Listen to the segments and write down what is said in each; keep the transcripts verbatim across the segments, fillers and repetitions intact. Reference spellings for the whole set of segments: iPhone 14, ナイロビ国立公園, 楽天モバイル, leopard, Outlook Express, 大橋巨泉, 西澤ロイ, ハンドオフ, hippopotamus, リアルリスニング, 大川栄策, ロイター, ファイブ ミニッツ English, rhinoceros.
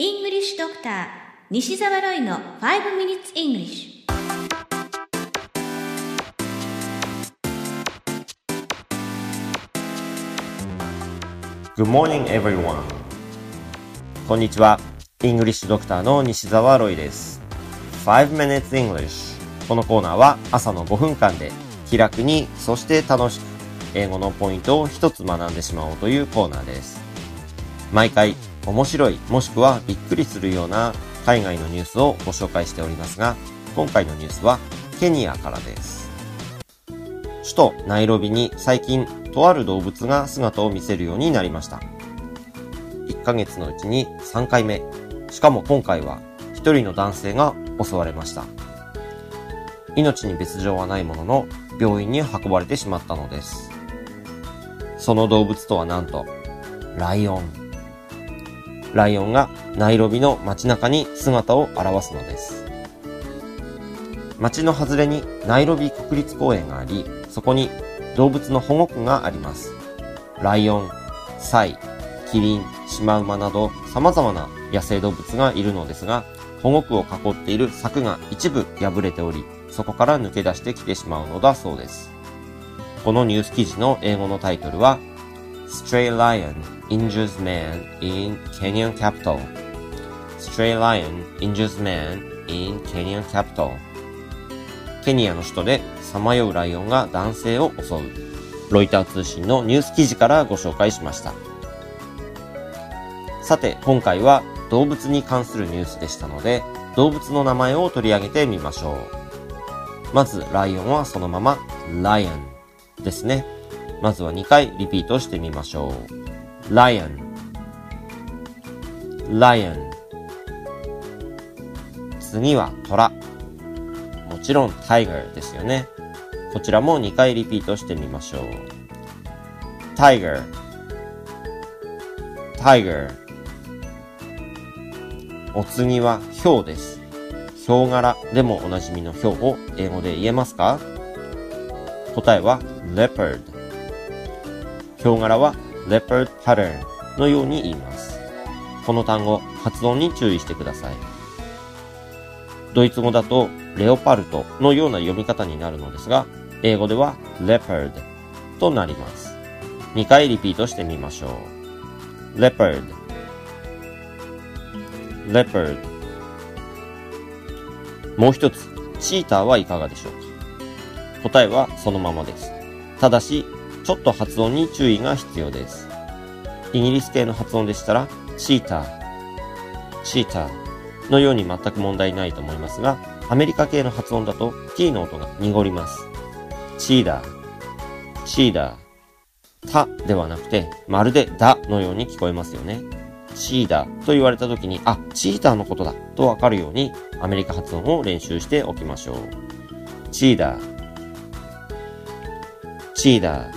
English Doctor 西澤ロイのファイブ ミニッツ English。 Good morning, everyone. こんにちは。 English Doctor の西澤ロイです。ファイブ ミニッツ English。 このコーナーは朝のごふんかんで気楽に、そして楽しく英語のポイントを一つ学んでしまおうというコーナーです。毎回面白い、もしくはびっくりするような海外のニュースをご紹介しておりますが、今回のニュースはケニアからです。首都ナイロビに最近とある動物が姿を見せるようになりました。いっかげつのうちにさんかいめ、しかも今回はひとりの男性が襲われました。命に別状はないものの病院に運ばれてしまったのです。その動物とはなんと、ライオン。ライオンがナイロビの街中に姿を現すのです。街の外れにナイロビ国立公園があり、そこに動物の保護区があります。ライオン、サイ、キリン、シマウマなど様々な野生動物がいるのですが、保護区を囲っている柵が一部破れており、そこから抜け出してきてしまうのだそうです。このニュース記事の英語のタイトルは Stray Lion Injures Man in Kenyan Capital Stray Lion Injures Man in Kenyan Capital ケニアの首都でさまようライオンが男性を襲う、ロイター通信のニュース記事からご紹介しました。さて今回は動物に関するニュースでしたので、動物の名前を取り上げてみましょう。まずライオンはそのままライオンですね。まずはにかいリピートしてみましょう。ライオン、ライオン。次はトラ。もちろんタイガーですよね。こちらもにかいリピートしてみましょう。タイガー、タイガー。お次はヒョウです。ヒョウ柄でもおなじみのヒョウを英語で言えますか？答えは leopard。 ヒョウ柄は leopard pattern のように言います。この単語、発音に注意してください。ドイツ語だとレオパルトのような読み方になるのですが、英語では leopard となります。にかいリピートしてみましょう。 leopard、 leopard。もう一つ、チーターはいかがでしょうか？答えはそのままです。ただし、ちょっと発音に注意が必要です。イギリス系の発音でしたら、チーター、チーターのように全く問題ないと思いますが、アメリカ系の発音だと T の音が濁ります。チーダー、チーダー。タではなくて、まるでダのように聞こえますよね。チーダーと言われた時に、あ、チーターのことだとわかるようにアメリカ発音を練習しておきましょう。チーダー、チーダー。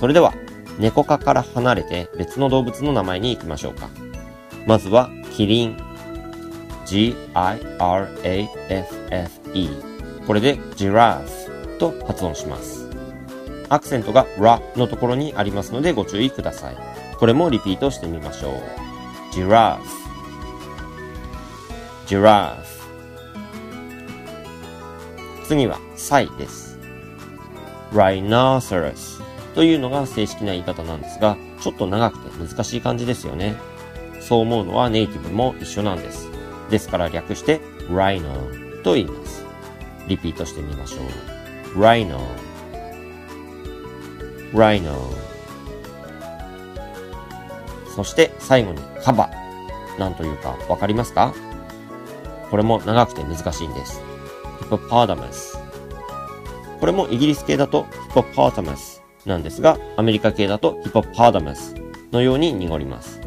それでは猫科から離れて別の動物の名前に行きましょうか。まずはキリン、 ジー アイ アール エー エフ エフ イー。 これでジラーフと発音します。アクセントがラのところにありますのでご注意ください。これもリピートしてみましょう。ジラーフ、ジラーフ。次はサイです。ライノセロスというのが正式な言い方なんですが、ちょっと長くて難しい漢字ですよね。そう思うのはネイティブも一緒なんです。ですから略してライノと言います。リピートしてみましょう。ライノ、ライノ。そして最後にカバ。なんというかわかりますか？これも長くて難しいんです。ヒポポタマス。これもイギリス系だとヒポポタマスなんですが、アメリカ系だとヒポポタマスのように濁ります。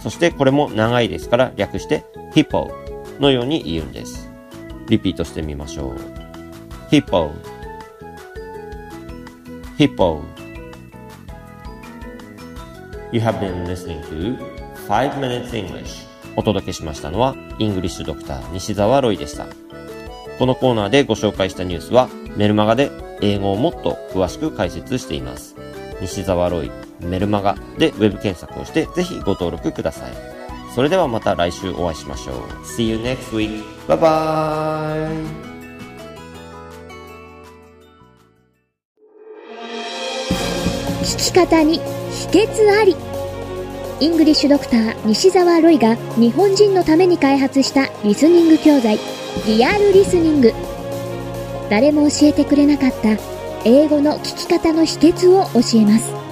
そしてこれも長いですから略してヒポのように言うんです。リピートしてみましょう。ヒポ、Hippo. You have been listening to ファイブ ミニッツ English. お届けしましたのはイングリッシュドクター西澤ロイでした。このコーナーでご紹介したニュースはメルマガで英語をもっと詳しく解説しています。西澤ロイメルマガでウェブ検索をしてぜひご登録ください。それではまた来週お会いしましょう。 See you next week. Bye bye.聞き方に秘訣あり。イングリッシュドクター西澤ロイが日本人のために開発したリスニング教材、リアルリスニング。誰も教えてくれなかった英語の聞き方の秘訣を教えます。